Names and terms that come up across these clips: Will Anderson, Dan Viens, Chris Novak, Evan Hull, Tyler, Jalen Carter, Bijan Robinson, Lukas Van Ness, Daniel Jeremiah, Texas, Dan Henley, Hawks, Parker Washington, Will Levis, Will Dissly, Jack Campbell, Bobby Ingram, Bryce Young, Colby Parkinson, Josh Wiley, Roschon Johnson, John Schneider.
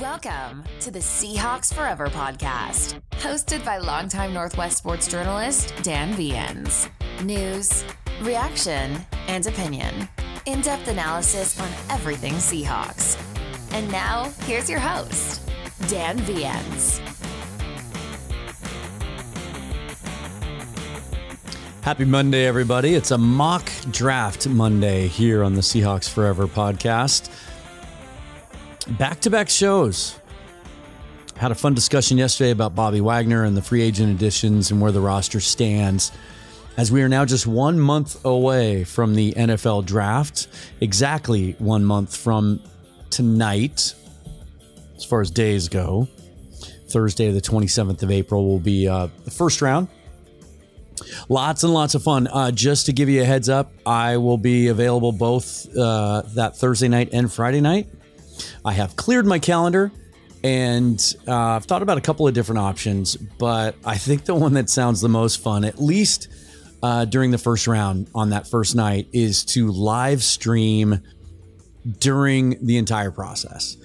Welcome to the Seahawks Forever podcast, hosted by longtime Northwest sports journalist Dan Viens. News, reaction, and opinion. In-depth analysis on everything Seahawks. And now, here's your host, Dan Viens. Happy Monday, everybody. It's a mock draft Monday here on the Seahawks Forever podcast. Back-to-back shows. Had a fun discussion yesterday about Bobby Wagner and the free agent additions and where the roster stands, as we are now just 1 month away from the NFL draft, exactly 1 month from tonight, as far as days go. Thursday, the 27th of April, will be the first round. Lots and lots of fun. Just to give you a heads up, I will be available both that Thursday night and Friday night. I have cleared my calendar, and I've thought about a couple of different options, but I think the one that sounds the most fun, at least during the first round on that first night, is to live stream during the entire process.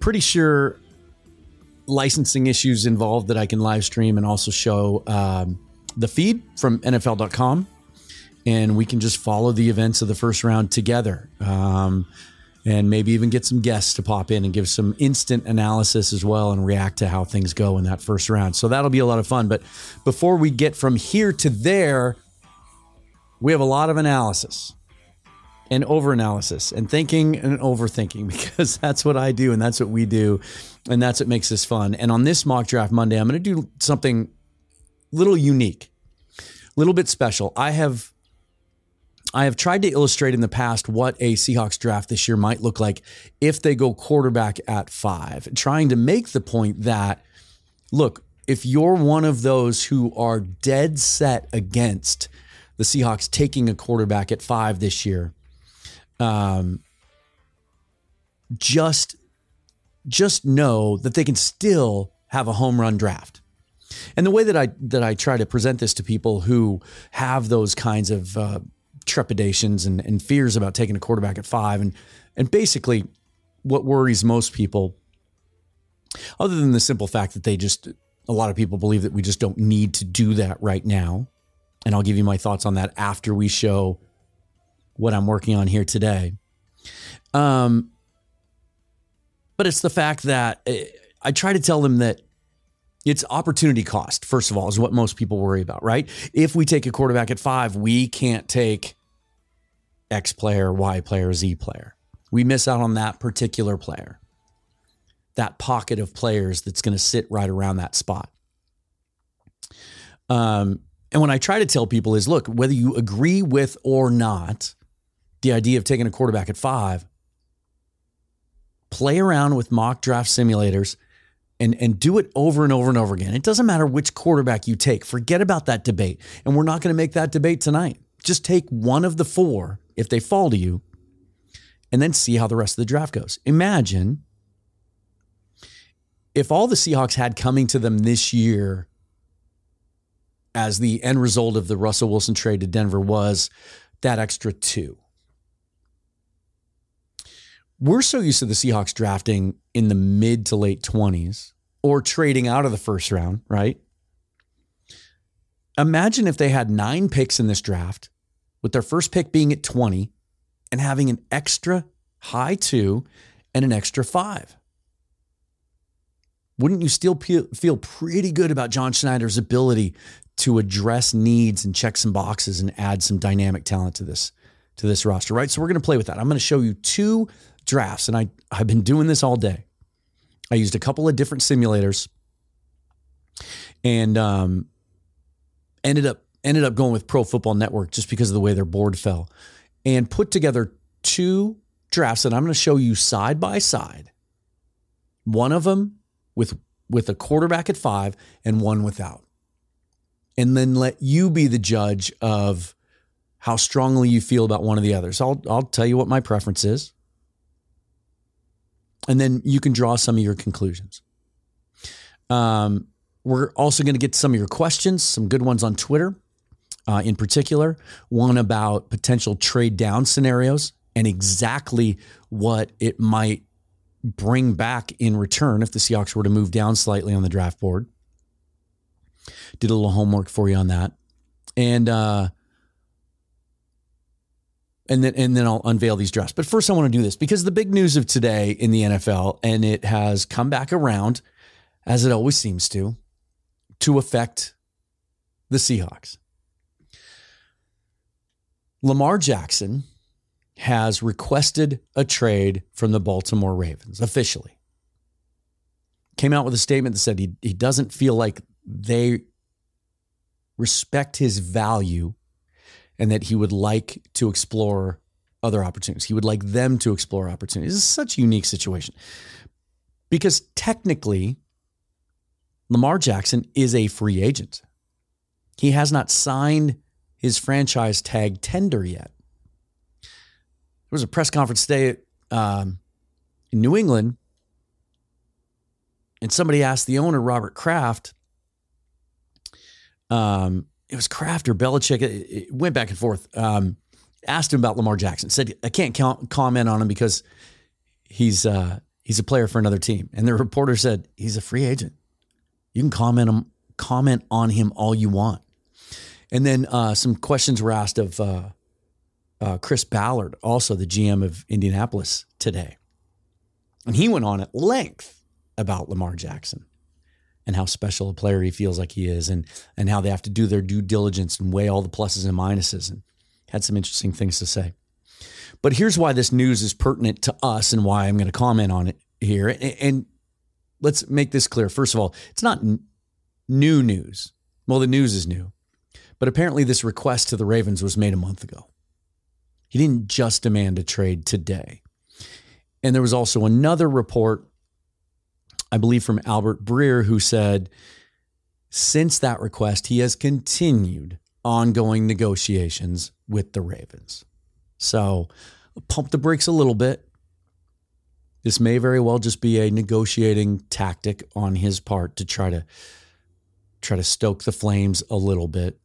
Pretty sure licensing issues involved that I can live stream and also show the feed from NFL.com, and we can just follow the events of the first round together. And maybe even get some guests to pop in and give some instant analysis as well and react to how things go in that first round. So that'll be a lot of fun. But before we get from here to there, we have a lot of analysis and over-analysis and thinking and overthinking, because that's what I do and that's what we do. And that's what makes this fun. And on this Mock Draft Monday, I'm going to do something a little unique, a little bit special. I have tried to illustrate in the past what a Seahawks draft this year might look like if they go quarterback at 5, trying to make the point that, look, if you're one of those who are dead set against the Seahawks taking a quarterback at 5 this year, just know that they can still have a home run draft. And the way that I try to present this to people who have those kinds of trepidations and fears about taking a quarterback at 5, and basically what worries most people, other than the simple fact that a lot of people believe that we just don't need to do that right now. And I'll give you my thoughts on that after we show what I'm working on here today. But it's the fact that I try to tell them that it's opportunity cost, first of all, is what most people worry about, right? If we take a quarterback at 5, we can't take X player, Y player, Z player. We miss out on that particular player, that pocket of players that's going to sit right around that spot. And what I try to tell people is, look, whether you agree with or not the idea of taking a quarterback at 5, play around with mock draft simulators and do it over and over and over again. It doesn't matter which quarterback you take. Forget about that debate. And we're not going to make that debate tonight. Just take one of the 4 if they fall to you, and then see how the rest of the draft goes. Imagine if all the Seahawks had coming to them this year as the end result of the Russell Wilson trade to Denver was that extra 2. We're so used to the Seahawks drafting in the mid to late 20s or trading out of the first round, right? Imagine if they had 9 picks in this draft, with their first pick being at 20 and having an extra high 2 and an extra 5. Wouldn't you still feel pretty good about John Schneider's ability to address needs and check some boxes and add some dynamic talent to this roster, right? So we're going to play with that. I'm going to show you 2 drafts, and I've been doing this all day. I used a couple of different simulators and ended up going with Pro Football Network just because of the way their board fell, and put together 2 drafts that I'm going to show you side by side. One of them with a quarterback at 5 and one without. And then let you be the judge of how strongly you feel about one of the others. I'll tell you what my preference is. And then you can draw some of your conclusions. We're also going to get some of your questions, some good ones on Twitter, in particular, one about potential trade down scenarios and exactly what it might bring back in return if the Seahawks were to move down slightly on the draft board. Did a little homework for you on that. And then I'll unveil these drafts. But first I want to do this because the big news of today in the NFL, and it has come back around, as it always seems to affect the Seahawks. Lamar Jackson has requested a trade from the Baltimore Ravens officially. Came out with a statement that said he doesn't feel like they respect his value and that he would like to explore other opportunities. He would like them to explore opportunities. This is such a unique situation because technically Lamar Jackson is a free agent. He has not signed his franchise tag tender yet. There was a press conference today in New England, and somebody asked the owner, Robert Kraft, it was Kraft or Belichick, it went back and forth, asked him about Lamar Jackson, said, I can't comment on him because he's a player for another team. And the reporter said, he's a free agent. You can comment on him all you want. And then some questions were asked of Chris Ballard, also the GM of Indianapolis today. And he went on at length about Lamar Jackson and how special a player he feels like he is and how they have to do their due diligence and weigh all the pluses and minuses, and had some interesting things to say. But here's why this news is pertinent to us and why I'm going to comment on it here. And let's make this clear. First of all, it's not new news. Well, the news is new, but apparently this request to the Ravens was made a month ago. He didn't just demand a trade today. And there was also another report, I believe from Albert Breer, who said since that request, he has continued ongoing negotiations with the Ravens. So pump the brakes a little bit. This may very well just be a negotiating tactic on his part to try to stoke the flames a little bit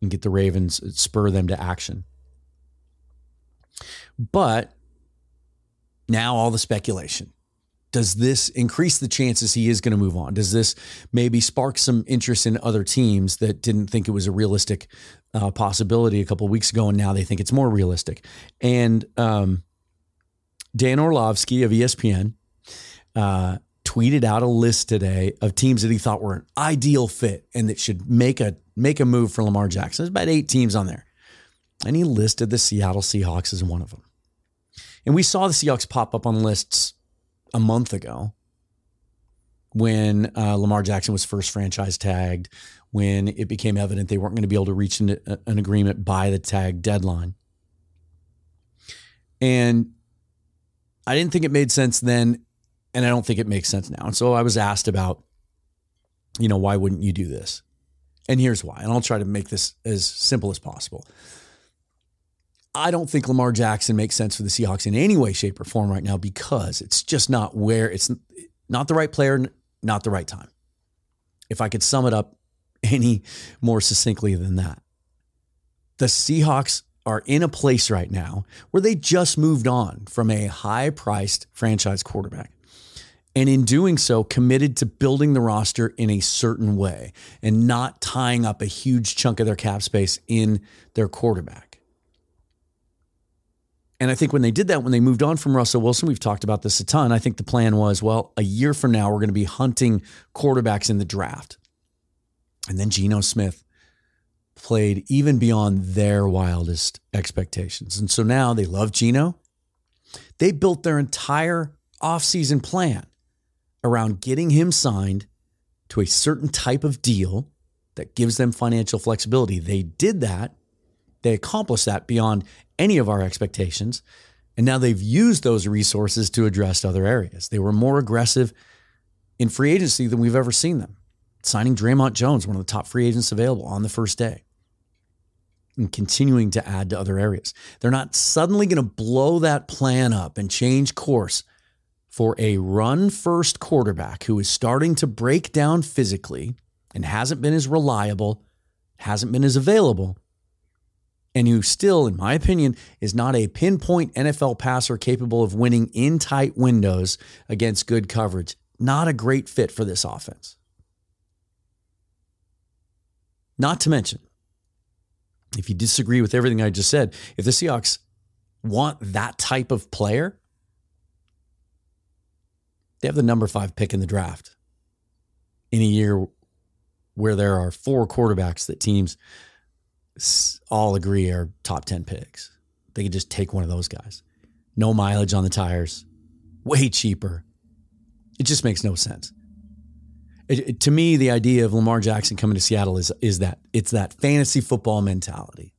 and get the Ravens, spur them to action. But now all the speculation. Does this increase the chances he is going to move on? Does this maybe spark some interest in other teams that didn't think it was a realistic possibility a couple of weeks ago, and now they think it's more realistic? And Dan Orlovsky of ESPN tweeted out a list today of teams that he thought were an ideal fit and that should make a move for Lamar Jackson. There's about 8 teams on there. And he listed the Seattle Seahawks as one of them. And we saw the Seahawks pop up on lists a month ago when Lamar Jackson was first franchise tagged, when it became evident they weren't going to be able to reach an agreement by the tag deadline. And I didn't think it made sense then, and I don't think it makes sense now. And so I was asked about, why wouldn't you do this? And here's why. And I'll try to make this as simple as possible. I don't think Lamar Jackson makes sense for the Seahawks in any way, shape, or form right now because it's just not where it's not the right player, not the right time. If I could sum it up any more succinctly than that, the Seahawks are in a place right now where they just moved on from a high-priced franchise quarterback. And in doing so, committed to building the roster in a certain way and not tying up a huge chunk of their cap space in their quarterback. And I think when they did that, when they moved on from Russell Wilson, we've talked about this a ton. I think the plan was, well, a year from now, we're going to be hunting quarterbacks in the draft. And then Geno Smith played even beyond their wildest expectations. And so now they love Geno. They built their entire offseason plan around getting him signed to a certain type of deal that gives them financial flexibility. They did that. They accomplished that beyond any of our expectations. And now they've used those resources to address other areas. They were more aggressive in free agency than we've ever seen them, signing Draymond Jones, one of the top free agents available, on the first day, and continuing to add to other areas. They're not suddenly going to blow that plan up and change course for a run-first quarterback who is starting to break down physically and hasn't been as reliable, hasn't been as available, and who still, in my opinion, is not a pinpoint NFL passer capable of winning in tight windows against good coverage. Not a great fit for this offense. Not to mention, if you disagree with everything I just said, if the Seahawks want that type of player, they have the number 5 pick in the draft in a year where there are 4 quarterbacks that teams all agree are top 10 picks. They could just take one of those guys. No mileage on the tires, way cheaper. It just makes no sense. To me, the idea of Lamar Jackson coming to Seattle is that it's that fantasy football mentality.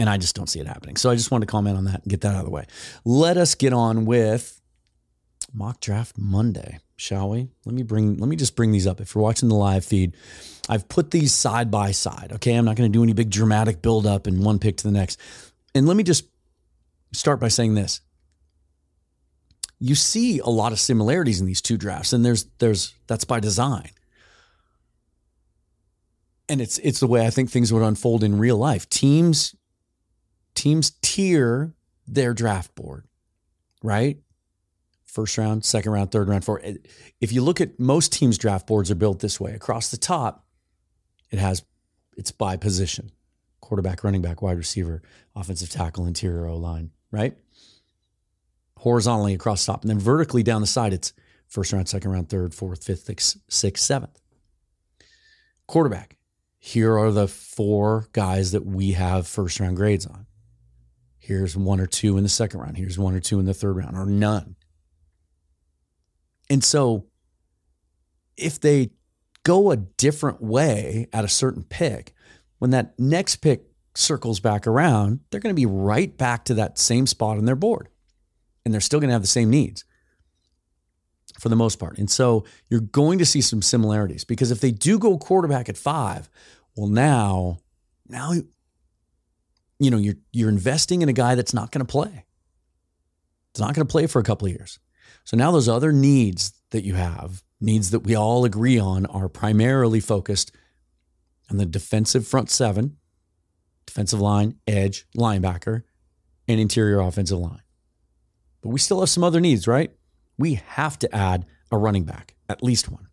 And I just don't see it happening. So I just wanted to comment on that and get that out of the way. Let us get on with Mock Draft Monday, shall we? Let me just bring these up. If you're watching the live feed, I've put these side by side. Okay, I'm not going to do any big dramatic buildup and one pick to the next. And let me just start by saying this. You see a lot of similarities in these two drafts, and that's by design. And it's the way I think things would unfold in real life. Teams tier their draft board, right? First round, second round, third round, fourth. If you look at most teams' draft boards are built this way. Across the top, it's by position. Quarterback, running back, wide receiver, offensive tackle, interior O-line, right? Horizontally across the top. And then vertically down the side, it's first round, second round, third, fourth, fifth, sixth, seventh. Quarterback. Here are the 4 guys that we have first round grades on. Here's 1 or 2 in the second round. Here's 1 or 2 in the third round, or none. And so if they go a different way at a certain pick, when that next pick circles back around, they're going to be right back to that same spot on their board. And they're still going to have the same needs for the most part. And so you're going to see some similarities, because if they do go quarterback at 5, well, now you know, you're investing in a guy that's not going to play. It's not going to play for a couple of years. So now those other needs that you have, needs that we all agree on, are primarily focused on the defensive front 7, defensive line, edge, linebacker, and interior offensive line. But we still have some other needs, right? We have to add a running back, at least one.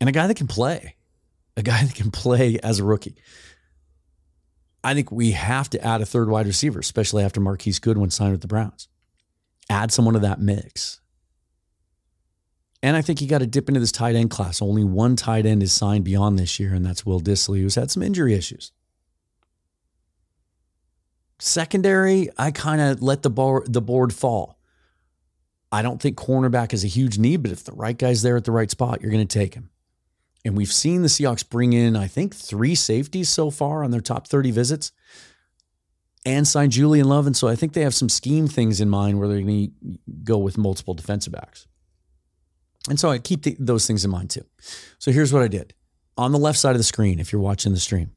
And a guy that can play as a rookie. I think we have to add a third wide receiver, especially after Marquise Goodwin signed with the Browns. Add someone to that mix. And I think you got to dip into this tight end class. Only one tight end is signed beyond this year, and that's Will Dissly, who's had some injury issues. Secondary, I kind of let the board fall. I don't think cornerback is a huge need, but if the right guy's there at the right spot, you're going to take him. And we've seen the Seahawks bring in, I think, 3 safeties so far on their top 30 visits. And sign Julian Love. And so I think they have some scheme things in mind where they're going to go with multiple defensive backs. And so I keep those things in mind too. So here's what I did. On the left side of the screen, if you're watching the stream,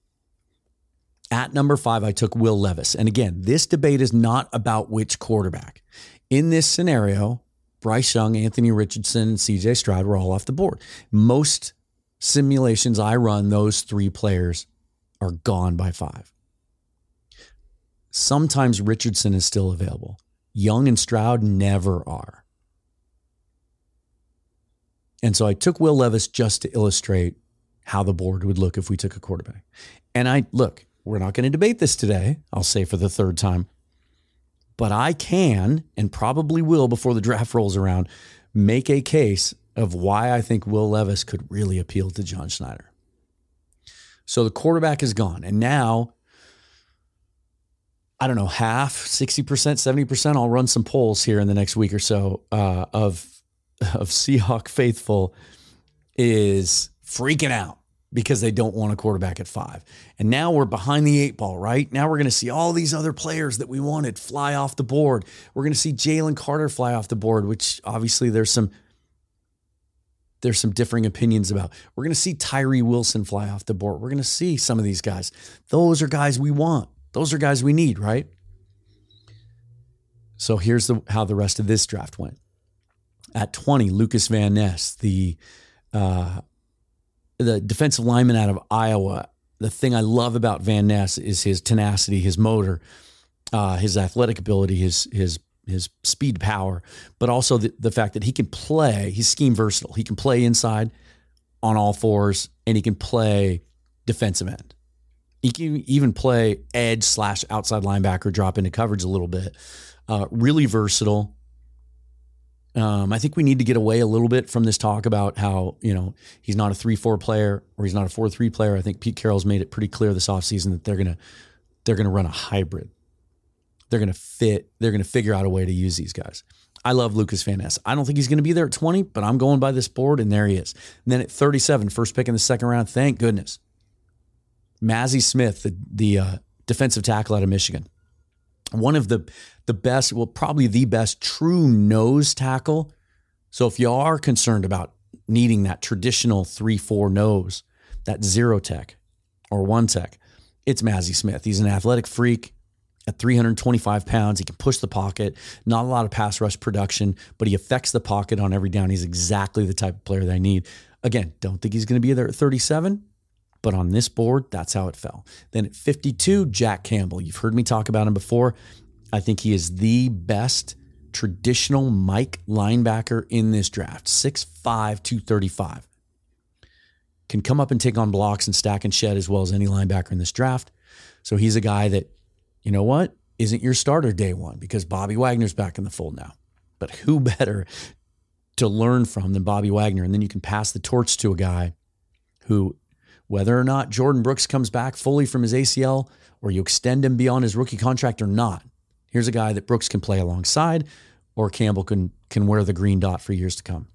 at number 5, I took Will Levis. And again, this debate is not about which quarterback. In this scenario, Bryce Young, Anthony Richardson, and CJ Stroud were all off the board. Most simulations I run, those 3 players are gone by 5. Sometimes Richardson is still available. Young and Stroud never are. And so I took Will Levis just to illustrate how the board would look if we took a quarterback. And we're not going to debate this today, I'll say for the third time, but I can, and probably will before the draft rolls around, make a case of why I think Will Levis could really appeal to John Schneider. So the quarterback is gone. And now, I don't know, half, 60%, 70%. I'll run some polls here in the next week or so of Seahawk faithful is freaking out because they don't want a quarterback at 5. And now we're behind the 8 ball, right? Now we're going to see all these other players that we wanted fly off the board. We're going to see Jalen Carter fly off the board, which obviously there's some differing opinions about. We're going to see Tyree Wilson fly off the board. We're going to see some of these guys. Those are guys we want. Those are guys we need, right? So here's how the rest of this draft went. At 20, Lukas Van Ness, the defensive lineman out of Iowa. The thing I love about Van Ness is his tenacity, his motor, his athletic ability, his speed, power, but also the fact that he can play. He's scheme versatile. He can play inside on all fours, and he can play defensive end. He can even play edge / outside linebacker, drop into coverage a little bit. Really versatile. I think we need to get away a little bit from this talk about how, he's not a 3-4 player or he's not a 4-3 player. I think Pete Carroll's made it pretty clear this offseason that they're going to run a hybrid. They're going to figure out a way to use these guys. I love Lukas Van Ness. I don't think he's going to be there at 20, but I'm going by this board, and there he is. And then at 37, first pick in the second round, thank goodness, Mazi Smith, the defensive tackle out of Michigan. One of the best, probably the best true nose tackle. So if you are concerned about needing that traditional 3-4 nose, that 0 tech or 1 tech, it's Mazi Smith. He's an athletic freak. At 325 pounds, he can push the pocket. Not a lot of pass rush production, but he affects the pocket on every down. He's exactly the type of player that I need. Again, don't think he's going to be there at 37, but on this board, that's how it fell. Then at 52, Jack Campbell. You've heard me talk about him before. I think he is the best traditional Mike linebacker in this draft. 6'5", 235. Can come up and take on blocks and stack and shed as well as any linebacker in this draft. So he's a guy that, you know what, isn't your starter day one because Bobby Wagner's back in the fold now. But who better to learn from than Bobby Wagner? And then you can pass the torch to a guy who, whether or not Jordan Brooks comes back fully from his ACL or you extend him beyond his rookie contract or not, here's a guy that Brooks can play alongside or Campbell can wear the green dot for years to come.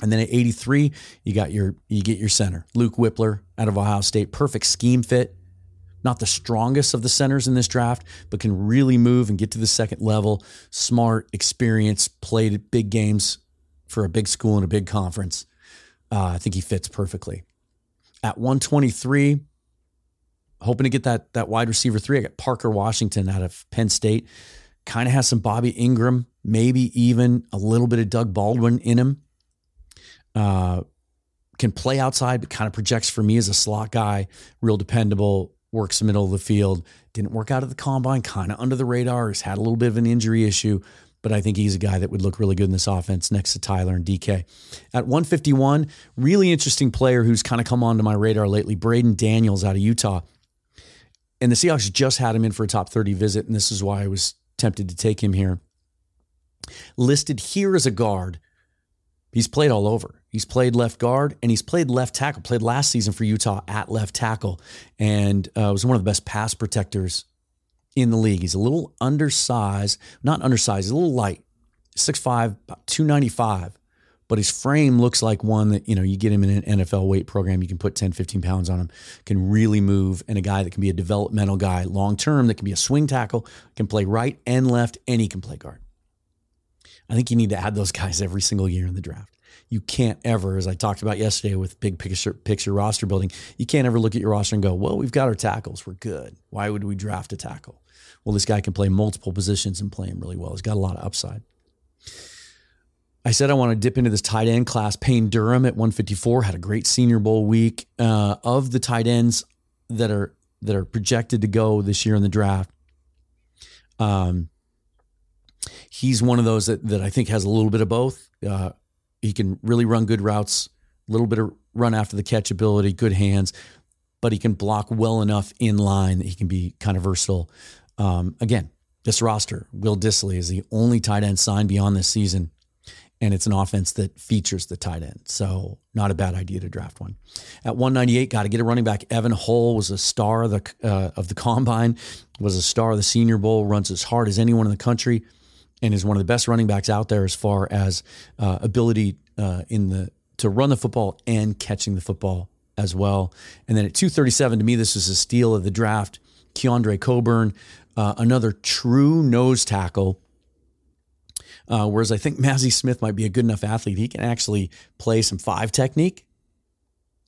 And then at 83, you get your center, Luke Wypler out of Ohio State. Perfect scheme fit. Not the strongest of the centers in this draft, but can really move and get to the second level. Smart, experienced, played at big games for a big school and a big conference. I think he fits perfectly. At 123, hoping to get that wide receiver 3, I got Parker Washington out of Penn State. Kind of has some Bobby Ingram, maybe even a little bit of Doug Baldwin in him. Can play outside, but kind of projects for me as a slot guy. Real dependable. Works the middle of the field, didn't work out at the combine, kind of under the radar. He's had a little bit of an injury issue, but I think he's a guy that would look really good in this offense next to Tyler and DK. At 151, really interesting player who's kind of come onto my radar lately, Braden Daniels out of Utah. And the Seahawks just had him in for a top 30 visit, and this is why I was tempted to take him here. Listed here as a guard, he's played all over. He's played left guard and he's played left tackle, played last season for Utah at left tackle, and was one of the best pass protectors in the league. He's a little undersized, not undersized, he's a little light, 6'5", about 295, but his frame looks like one that, you get him in an NFL weight program, you can put 10, 15 pounds on him, can really move, and a guy that can be a developmental guy long-term, that can be a swing tackle, can play right and left, and he can play guard. I think you need to add those guys every single year in the draft. You can't ever, as I talked about yesterday with big picture roster building, you can't ever look at your roster and go, well, we've got our tackles. We're good. Why would we draft a tackle? Well, this guy can play multiple positions and play him really well. He's got a lot of upside. I said I want to dip into this tight end class. Payne Durham at 154 had a great Senior Bowl week. Of the tight ends that are projected to go this year in the draft, he's one of those that I think has a little bit of both. He can really run good routes, a little bit of run after the catch ability, good hands, but he can block well enough in line that he can be kind of versatile. Again, this roster, Will Dissly is the only tight end signed beyond this season, and it's an offense that features the tight end, so not a bad idea to draft one. At 198, got to get a running back. Evan Hull was a star of the combine, was a star of the Senior Bowl, runs as hard as anyone in the country, and is one of the best running backs out there as far as ability to run the football and catching the football as well. And then at 237, to me, this is a steal of the draft. Keondre Coburn, another true nose tackle. Whereas I think Mazi Smith might be a good enough athlete. He can actually play some five technique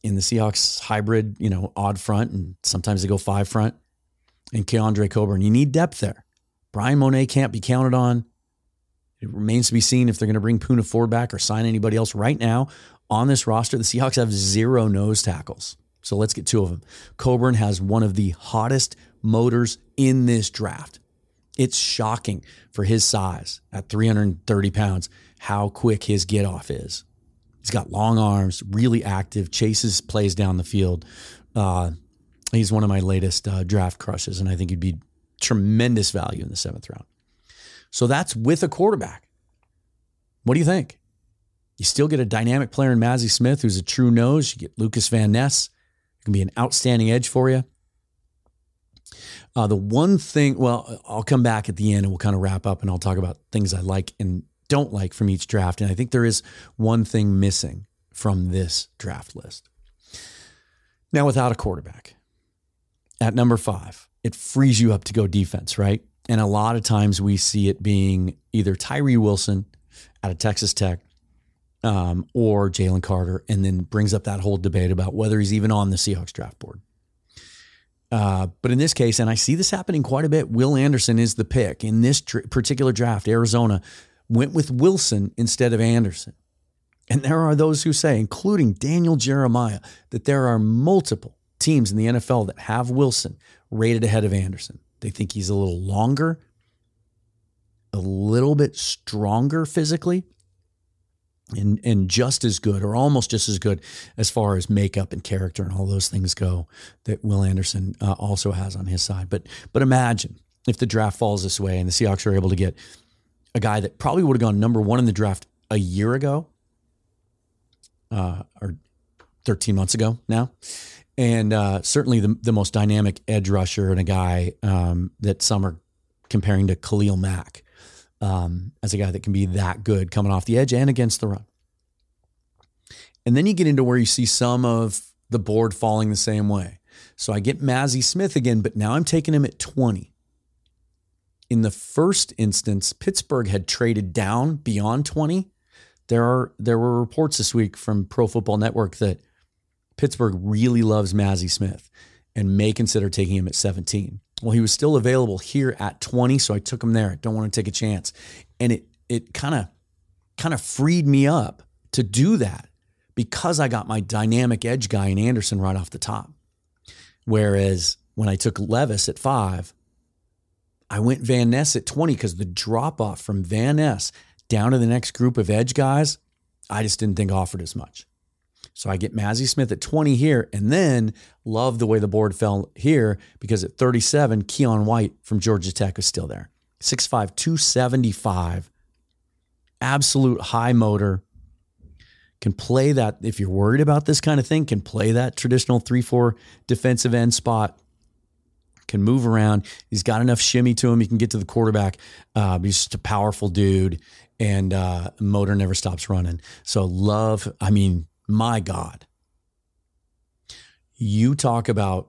in the Seahawks hybrid, you know, odd front, and sometimes they go five front. And Keondre Coburn, you need depth there. Brian Monet can't be counted on. It remains to be seen if they're going to bring Poona Ford back or sign anybody else. Right now on this roster, the Seahawks have zero nose tackles. So let's get two of them. Coburn has one of the hottest motors in this draft. It's shocking for his size at 330 pounds how quick his get-off is. He's got long arms, really active, chases plays down the field. He's one of my latest draft crushes, and I think he'd be tremendous value in the 7th round. So that's with a quarterback. What do you think? You still get a dynamic player in Mazi Smith, who's a true nose. You get Lukas Van Ness, who can be an outstanding edge for you. The one thing, well, I'll come back at the end and we'll kind of wrap up and I'll talk about things I like and don't like from each draft. And I think there is one thing missing from this draft list. Now, without a quarterback, at number 5, it frees you up to go defense, right? And a lot of times we see it being either Tyree Wilson out of Texas Tech or Jalen Carter, and then brings up that whole debate about whether he's even on the Seahawks draft board. But in this case, and I see this happening quite a bit, Will Anderson is the pick. In this particular draft, Arizona went with Wilson instead of Anderson. And there are those who say, including Daniel Jeremiah, that there are multiple teams in the NFL that have Wilson rated ahead of Anderson. They think he's a little longer, a little bit stronger physically, and just as good or almost just as good as far as makeup and character and all those things go that Will Anderson also has on his side. But imagine if the draft falls this way and the Seahawks are able to get a guy that probably would have gone number 1 in the draft a year ago or 13 months ago now. And certainly the most dynamic edge rusher and a guy that some are comparing to Khalil Mack. As a guy that can be that good coming off the edge and against the run. And then you get into where you see some of the board falling the same way. So I get Mazi Smith again, but now I'm taking him at 20. In the first instance, Pittsburgh had traded down beyond 20. There were reports this week from Pro Football Network that Pittsburgh really loves Mazi Smith and may consider taking him at 17. Well, he was still available here at 20, so I took him there. I don't want to take a chance. And it kind of freed me up to do that because I got my dynamic edge guy in Anderson right off the top. Whereas when I took Levis at 5, I went Van Ness at 20 because the drop-off from Van Ness down to the next group of edge guys, I just didn't think offered as much. So I get Mazi Smith at 20 here, and then love the way the board fell here because at 37, Keion White from Georgia Tech is still there. 6'5", 275, absolute high motor, can play that, if you're worried about this kind of thing, can play that traditional 3-4 defensive end spot, can move around. He's got enough shimmy to him. He can get to the quarterback. He's just a powerful dude, and motor never stops running. So love, I mean, my God, you talk about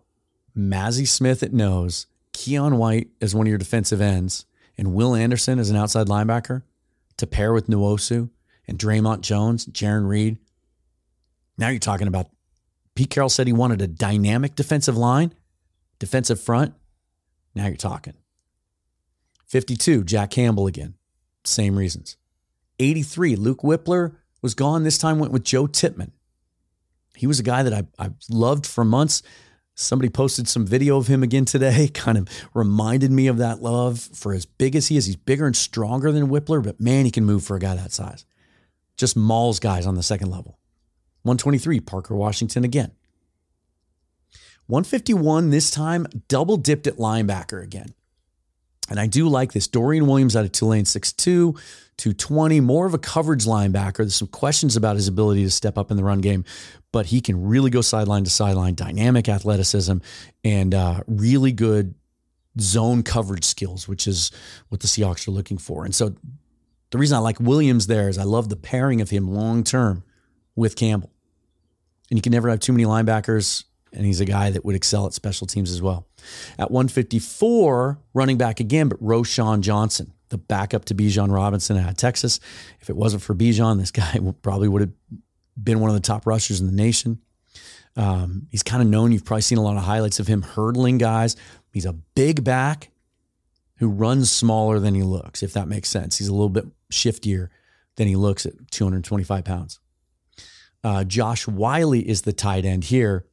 Mazi Smith at nose, Keion White as one of your defensive ends, and Will Anderson as an outside linebacker to pair with Nwosu and Draymond Jones, Jaron Reed. Now you're talking about Pete Carroll said he wanted a dynamic defensive line, defensive front. Now you're talking. 52, Jack Campbell again. Same reasons. 83, Luke Wypler was gone. This time went with Joe Tippmann. He was a guy that I loved for months. Somebody posted some video of him again today, kind of reminded me of that love for as big as he is. He's bigger and stronger than Whipler, but man, he can move for a guy that size. Just mauls guys on the second level. 123, Parker Washington again. 151, this time double dipped at linebacker again. And I do like this. Dorian Williams out of Tulane, 6'2", 220, more of a coverage linebacker. There's some questions about his ability to step up in the run game, but he can really go sideline to sideline, dynamic athleticism, and really good zone coverage skills, which is what the Seahawks are looking for. And so the reason I like Williams there is I love the pairing of him long-term with Campbell. and you can never have too many linebackers, and he's a guy that would excel at special teams as well. At 154, running back again, but Roschon Johnson, the backup to Bijan Robinson out of Texas. If it wasn't for Bijan, this guy probably would have been one of the top rushers in the nation. He's kind of known. You've probably seen a lot of highlights of him hurdling guys. He's a big back who runs smaller than he looks, if that makes sense. He's a little bit shiftier than he looks at 225 pounds. Josh Wiley is the tight end here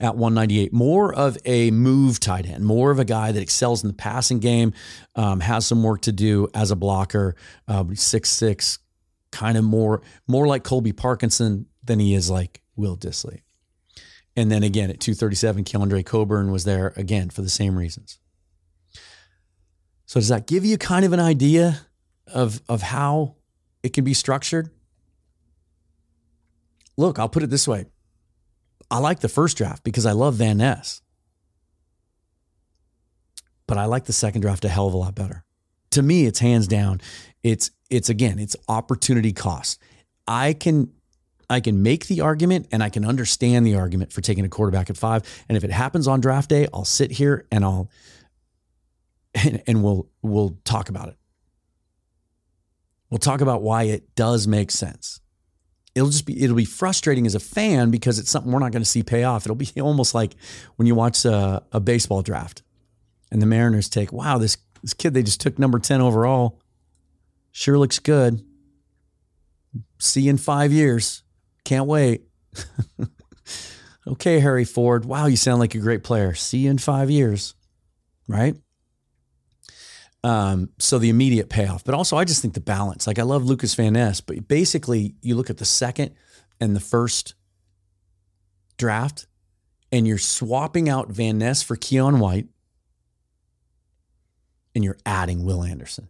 at 198. More of a move tight end, more of a guy that excels in the passing game, has some work to do as a blocker, 6'6", kind of more like Colby Parkinson than he is like Will Dissly. And then again, at 237, Keondre Coburn was there again for the same reasons. So does that give you kind of an idea of how it can be structured? Look, I'll put it this way. I like the first draft because I love Van Ness. But I like the second draft a hell of a lot better. To me, it's hands down. It's again, it's opportunity cost. I can make the argument and I can understand the argument for taking a quarterback at 5. And if it happens on draft day, I'll sit here and we'll talk about it. We'll talk about why it does make sense. It'll be frustrating as a fan because it's something we're not going to see pay off. It'll be almost like when you watch a baseball draft and the Mariners take, wow, this kid they just took number 10 overall sure looks good. See you in 5 years. Can't wait. Okay, Harry Ford. Wow, you sound like a great player. See you in 5 years. Right? So the immediate payoff, but also I just think the balance, like I love Lukas Van Ness, but basically you look at the second and the first draft and you're swapping out Van Ness for Keion White and you're adding Will Anderson.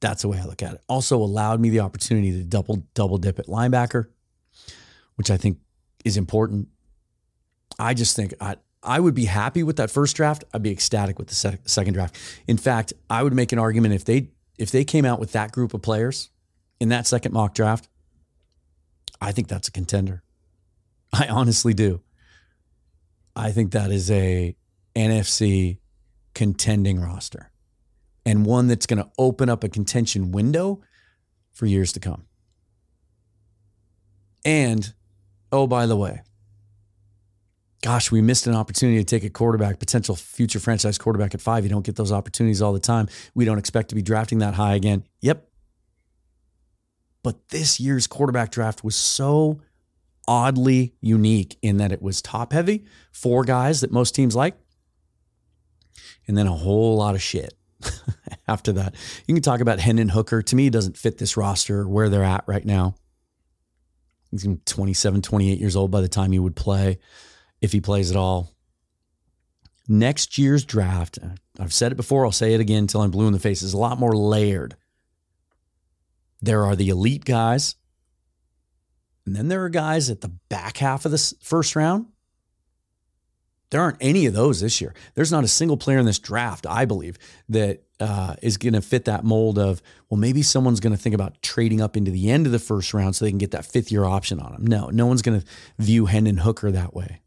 That's the way I look at it. Also allowed me the opportunity to double dip at linebacker, which I think is important. I just think I would be happy with that first draft. I'd be ecstatic with the second draft. In fact, I would make an argument if they came out with that group of players in that second mock draft, I think that's a contender. I honestly do. I think that is a NFC contending roster and one that's going to open up a contention window for years to come. And, oh, by the way, gosh, we missed an opportunity to take a quarterback, potential future franchise quarterback at 5. You don't get those opportunities all the time. We don't expect to be drafting that high again. Yep. But this year's quarterback draft was so oddly unique in that it was top heavy, 4 guys that most teams like, and then a whole lot of shit after that. You can talk about Hendon Hooker. To me, he doesn't fit this roster where they're at right now. He's 27, 28 years old by the time he would play. If he plays at all. Next year's draft, I've said it before, I'll say it again until I'm blue in the face, is a lot more layered. There are the elite guys, and then there are guys at the back half of the first round. There aren't any of those this year. There's not a single player in this draft, I believe, that is going to fit that mold of, well, maybe someone's going to think about trading up into the end of the first round so they can get that 5th-year option on them. No one's going to view Hendon Hooker that way.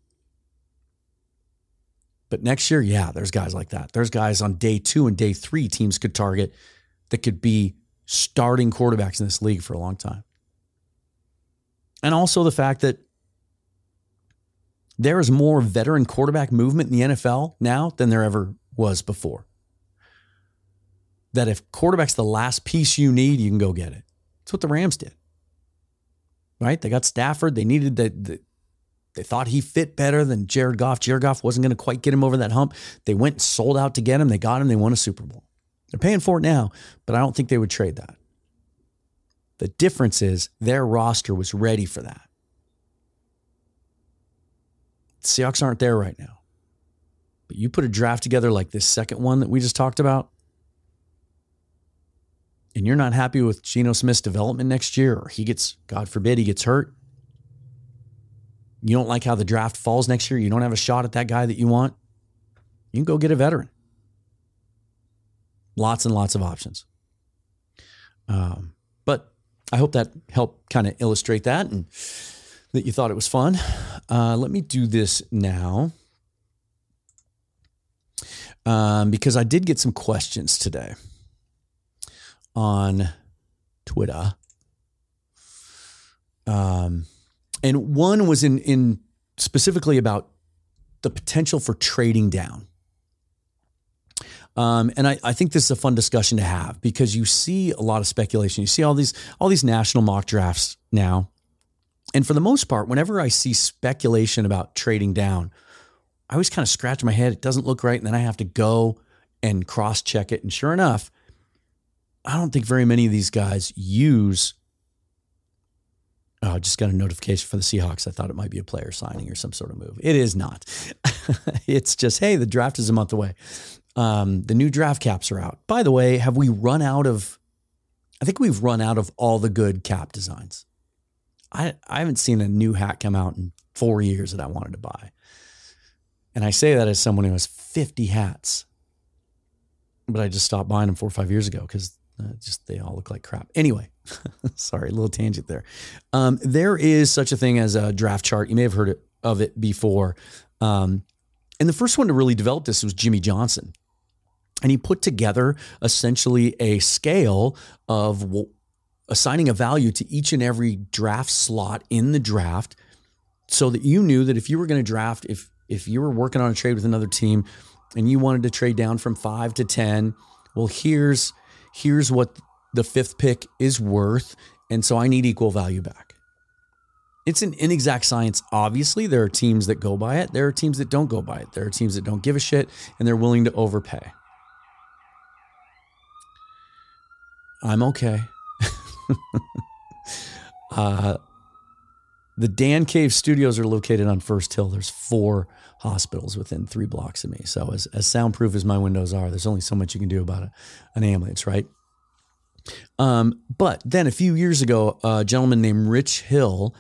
But next year, yeah, there's guys like that. There's guys on day 2 and day 3 teams could target that could be starting quarterbacks in this league for a long time. And also the fact that there is more veteran quarterback movement in the NFL now than there ever was before. That if quarterback's the last piece you need, you can go get it. That's what the Rams did, right? They got Stafford. They needed They thought he fit better than Jared Goff. Jared Goff wasn't going to quite get him over that hump. They went and sold out to get him. They got him. They won a Super Bowl. They're paying for it now, but I don't think they would trade that. The difference is their roster was ready for that. The Seahawks aren't there right now. But you put a draft together like this second one that we just talked about, and you're not happy with Geno Smith's development next year, or he gets, God forbid, he gets hurt. You don't like how the draft falls next year. You don't have a shot at that guy that you want. You can go get a veteran. Lots and lots of options. But I hope that helped kind of illustrate that. And that you thought it was fun. Let me do this now because I did get some questions today on Twitter. And one was in specifically about the potential for trading down. And I think this is a fun discussion to have because you see a lot of speculation. You see all these national mock drafts now. And for the most part, whenever I see speculation about trading down, I always kind of scratch my head. It doesn't look right. And then I have to go and cross-check it. And sure enough, I don't think very many of these guys use... Oh, I just got a notification for the Seahawks. I thought it might be a player signing or some sort of move. It is not. It's just, hey, the draft is a month away. The new draft caps are out. By the way, have we run out of... I think we've run out of all the good cap designs. I haven't seen a new hat come out in 4 years that I wanted to buy. And I say that as someone who has 50 hats. But I just stopped buying them 4 or 5 years ago because... just they all look like crap. Anyway, sorry, a little tangent there. There is such a thing as a draft chart. You may have heard of it before. And the first one to really develop this was Jimmy Johnson. And he put together essentially a scale of assigning a value to each and every draft slot in the draft so that you knew that if you were going to draft, if you were working on a trade with another team and you wanted to trade down from 5 to 10, well, here's what the fifth pick is worth, and so I need equal value back. It's an inexact science, obviously. There are teams that go by it. There are teams that don't go by it. There are teams that don't give a shit, and they're willing to overpay. I'm okay. The Dan Cave Studios are located on First Hill. There's 4 hospitals within 3 blocks of me. So as soundproof as my windows are, there's only so much you can do about an ambulance, right? But then a few years ago, a gentleman named Rich Hill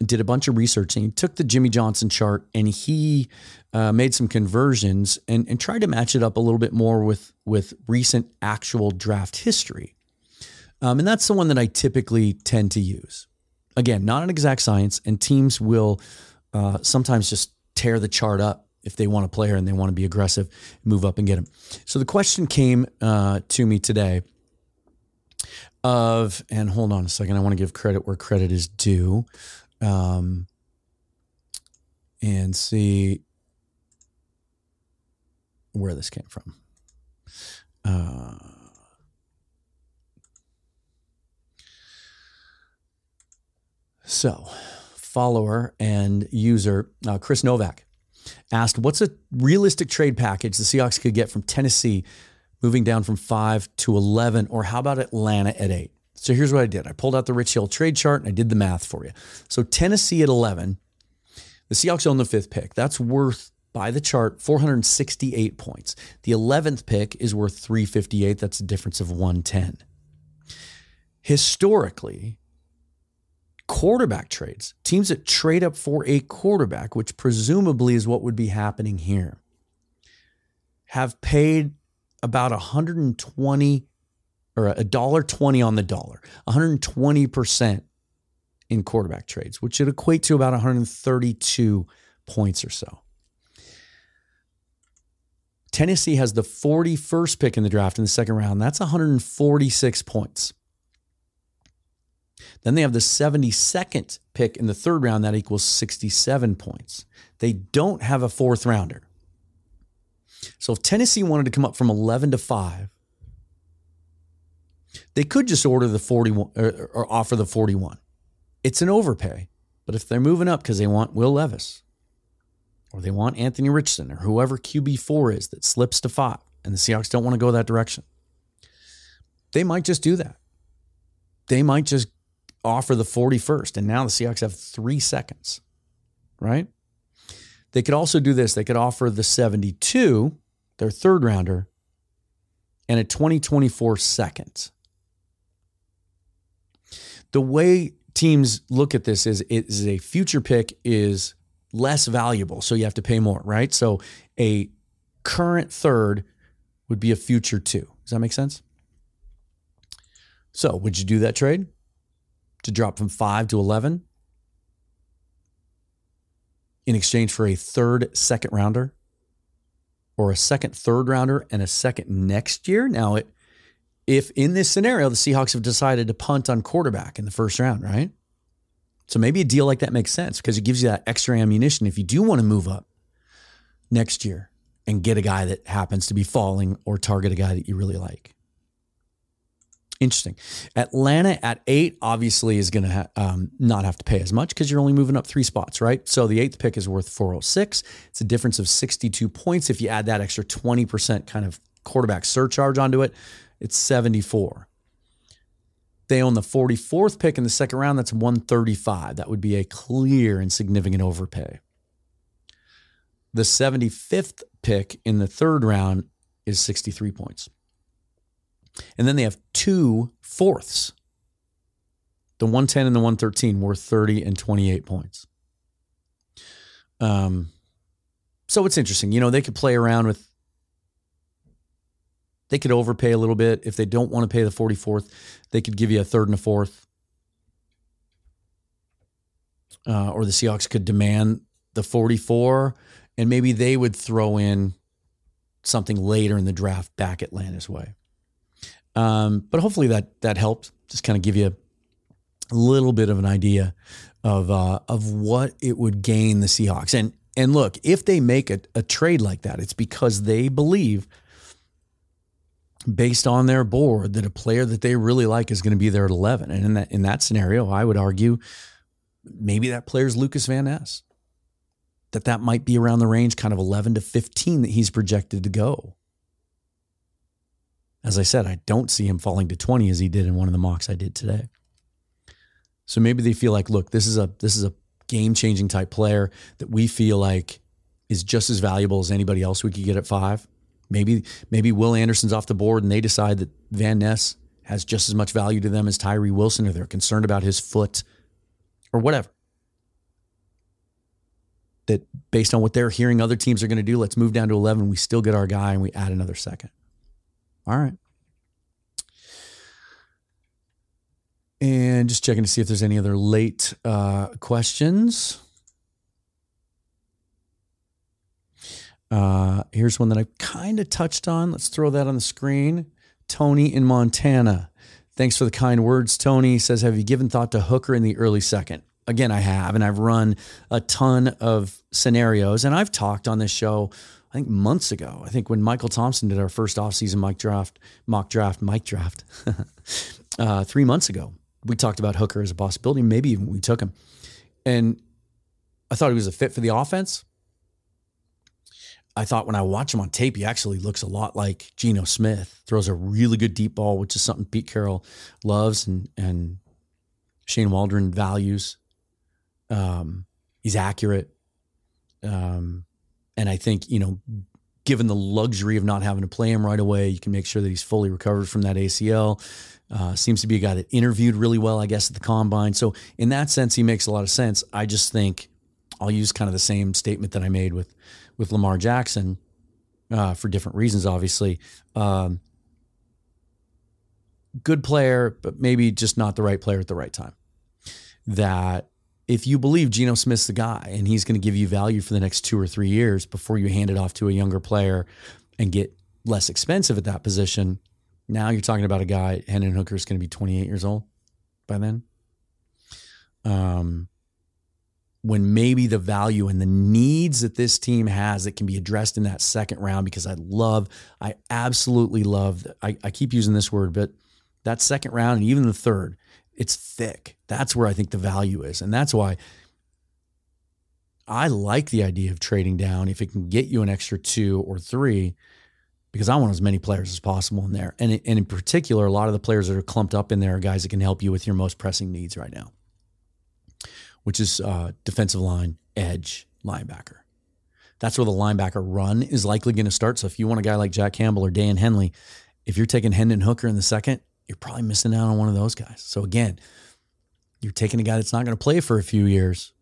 did a bunch of research, and he took the Jimmy Johnson chart and he made some conversions and tried to match it up a little bit more with recent actual draft history. And that's the one that I typically tend to use. Again, not an exact science, and teams will sometimes just tear the chart up if they want a player and they want to be aggressive, move up and get him. So the question came to me today of, and hold on a second, I want to give credit where credit is due, and see where this came from. So follower and user Chris Novak asked, what's a realistic trade package the Seahawks could get from Tennessee moving down from 5 to 11? Or how about Atlanta at 8? So here's what I did. I pulled out the Rich Hill trade chart and I did the math for you. So Tennessee at 11, the Seahawks own the 5th pick. That's worth, by the chart, 468 points. The 11th pick is worth 358. That's a difference of 110. Historically, quarterback trades, teams that trade up for a quarterback, which presumably is what would be happening here, have paid about $120 or $1.20 on the dollar, 120% in quarterback trades, which would equate to about 132 points or so. Tennessee has the 41st pick in the draft in the second round. That's 146 points. Then they have the 72nd pick in the third round. That equals 67 points. They don't have a 4th rounder. So if Tennessee wanted to come up from 11 to 5, they could just order the 41 or offer the 41. It's an overpay. But if they're moving up because they want Will Levis or they want Anthony Richardson or whoever QB4 is that slips to 5 and the Seahawks don't want to go that direction, they might just do that. They might just offer the 41st, and now the Seahawks have 3 seconds, right? They could also do this. They could offer the 72, their 3rd rounder, and a 2024 second. The way teams look at this is it is a future pick is less valuable, so you have to pay more, right? So a current 3rd would be a future 2. Does that make sense? So would you do that trade to drop from 5 to 11? in exchange for a third second rounder or a second third rounder and a second next year. Now, if in this scenario, the Seahawks have decided to punt on quarterback in the first round, right? So maybe a deal like that makes sense because it gives you that extra ammunition if you do want to move up next year and get a guy that happens to be falling or target a guy that you really like. Interesting. Atlanta at 8 obviously is going to not have to pay as much because you're only moving up 3 spots, right? So the 8th pick is worth 406. It's a difference of 62 points. If you add that extra 20% kind of quarterback surcharge onto it, it's 74. They own the 44th pick in the second round. That's 135. That would be a clear and significant overpay. The 75th pick in the third round is 63 points. And then they have 2 fourths, the 110 and the 113 worth 30 and 28 points. So it's interesting. You know, they could play around with, they could overpay a little bit. If they don't want to pay the 44th, they could give you a third and a fourth. Or the Seahawks could demand the 44, and maybe they would throw in something later in the draft back Atlanta's way. But hopefully that helped just kind of give you a little bit of an idea of what it would gain the Seahawks. And look, if they make a trade like that, it's because they believe based on their board that a player that they really like is going to be there at 11. And in that scenario, I would argue maybe that player's Lukas Van Ness, that might be around the range kind of 11 to 15 that he's projected to go. As I said, I don't see him falling to 20 as he did in one of the mocks I did today. So maybe they feel like, look, this is a game-changing type player that we feel like is just as valuable as anybody else we could get at 5. Maybe Will Anderson's off the board and they decide that Van Ness has just as much value to them as Tyree Wilson, or they're concerned about his foot or whatever. That based on what they're hearing other teams are going to do, let's move down to 11. We still get our guy and we add another second. All right. And just checking to see if there's any other late questions. Here's one that I've kind of touched on. Let's throw that on the screen. Tony in Montana. Thanks for the kind words, Tony. Says, have you given thought to Hooker in the early second? Again, I have, and I've run a ton of scenarios, and I've talked on this show I think months ago. I think when Michael Thompson did our first offseason mock draft, 3 months ago, we talked about Hooker as a possibility. Maybe even we took him. And I thought he was a fit for the offense. I thought when I watch him on tape, he actually looks a lot like Geno Smith, throws a really good deep ball, which is something Pete Carroll loves and Shane Waldron values. He's accurate. And I think, you know, given the luxury of not having to play him right away, you can make sure that he's fully recovered from that ACL. Seems to be a guy that interviewed really well, I guess, at the combine. So in that sense, he makes a lot of sense. I just think I'll use kind of the same statement that I made with Lamar Jackson for different reasons, obviously. Good player, but maybe just not the right player at the right time. That if you believe Geno Smith's the guy and he's going to give you value for the next 2 or 3 years before you hand it off to a younger player and get less expensive at that position, now you're talking about a guy, Hendon Hooker is going to be 28 years old by then. When maybe the value and the needs that this team has that can be addressed in that second round, because I absolutely love, I keep using this word, but that second round and even the third, it's thick. That's where I think the value is. And that's why I like the idea of trading down if it can get you an extra 2 or 3, because I want as many players as possible in there. And in particular, a lot of the players that are clumped up in there are guys that can help you with your most pressing needs right now, which is defensive line, edge, linebacker. That's where the linebacker run is likely going to start. So if you want a guy like Jack Campbell or Dan Henley, if you're taking Hendon Hooker in the second, you're probably missing out on one of those guys. So again, you're taking a guy that's not going to play for a few years.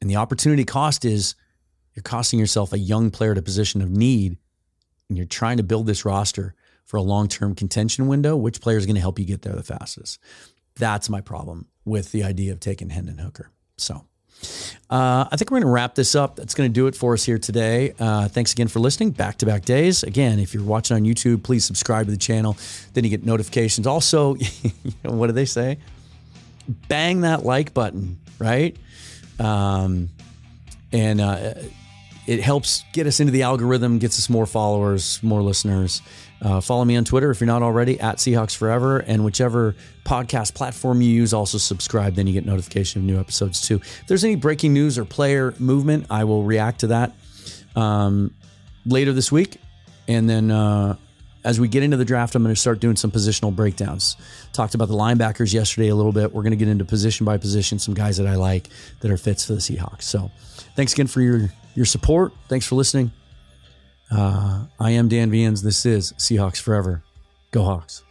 And the opportunity cost is you're costing yourself a young player at a position of need, and you're trying to build this roster for a long-term contention window. Which player is going to help you get there the fastest? That's my problem with the idea of taking Hendon Hooker. So I think we're going to wrap this up. That's going to do it for us here today. Thanks again for listening. Back-to-back days. Again, if you're watching on YouTube, please subscribe to the channel. Then you get notifications. Also, what do they say? Bang that like button, right? And it helps get us into the algorithm, gets us more followers, more listeners. Follow me on Twitter if you're not already, at Seahawks Forever. And whichever podcast platform you use, also subscribe. Then you get notification of new episodes too. If there's any breaking news or player movement, I will react to that later this week. And then as we get into the draft, I'm going to start doing some positional breakdowns. Talked about the linebackers yesterday a little bit. We're going to get into position by position, some guys that I like that are fits for the Seahawks. So thanks again for your support. Thanks for listening. I am Dan Viens. This is Seahawks Forever. Go Hawks.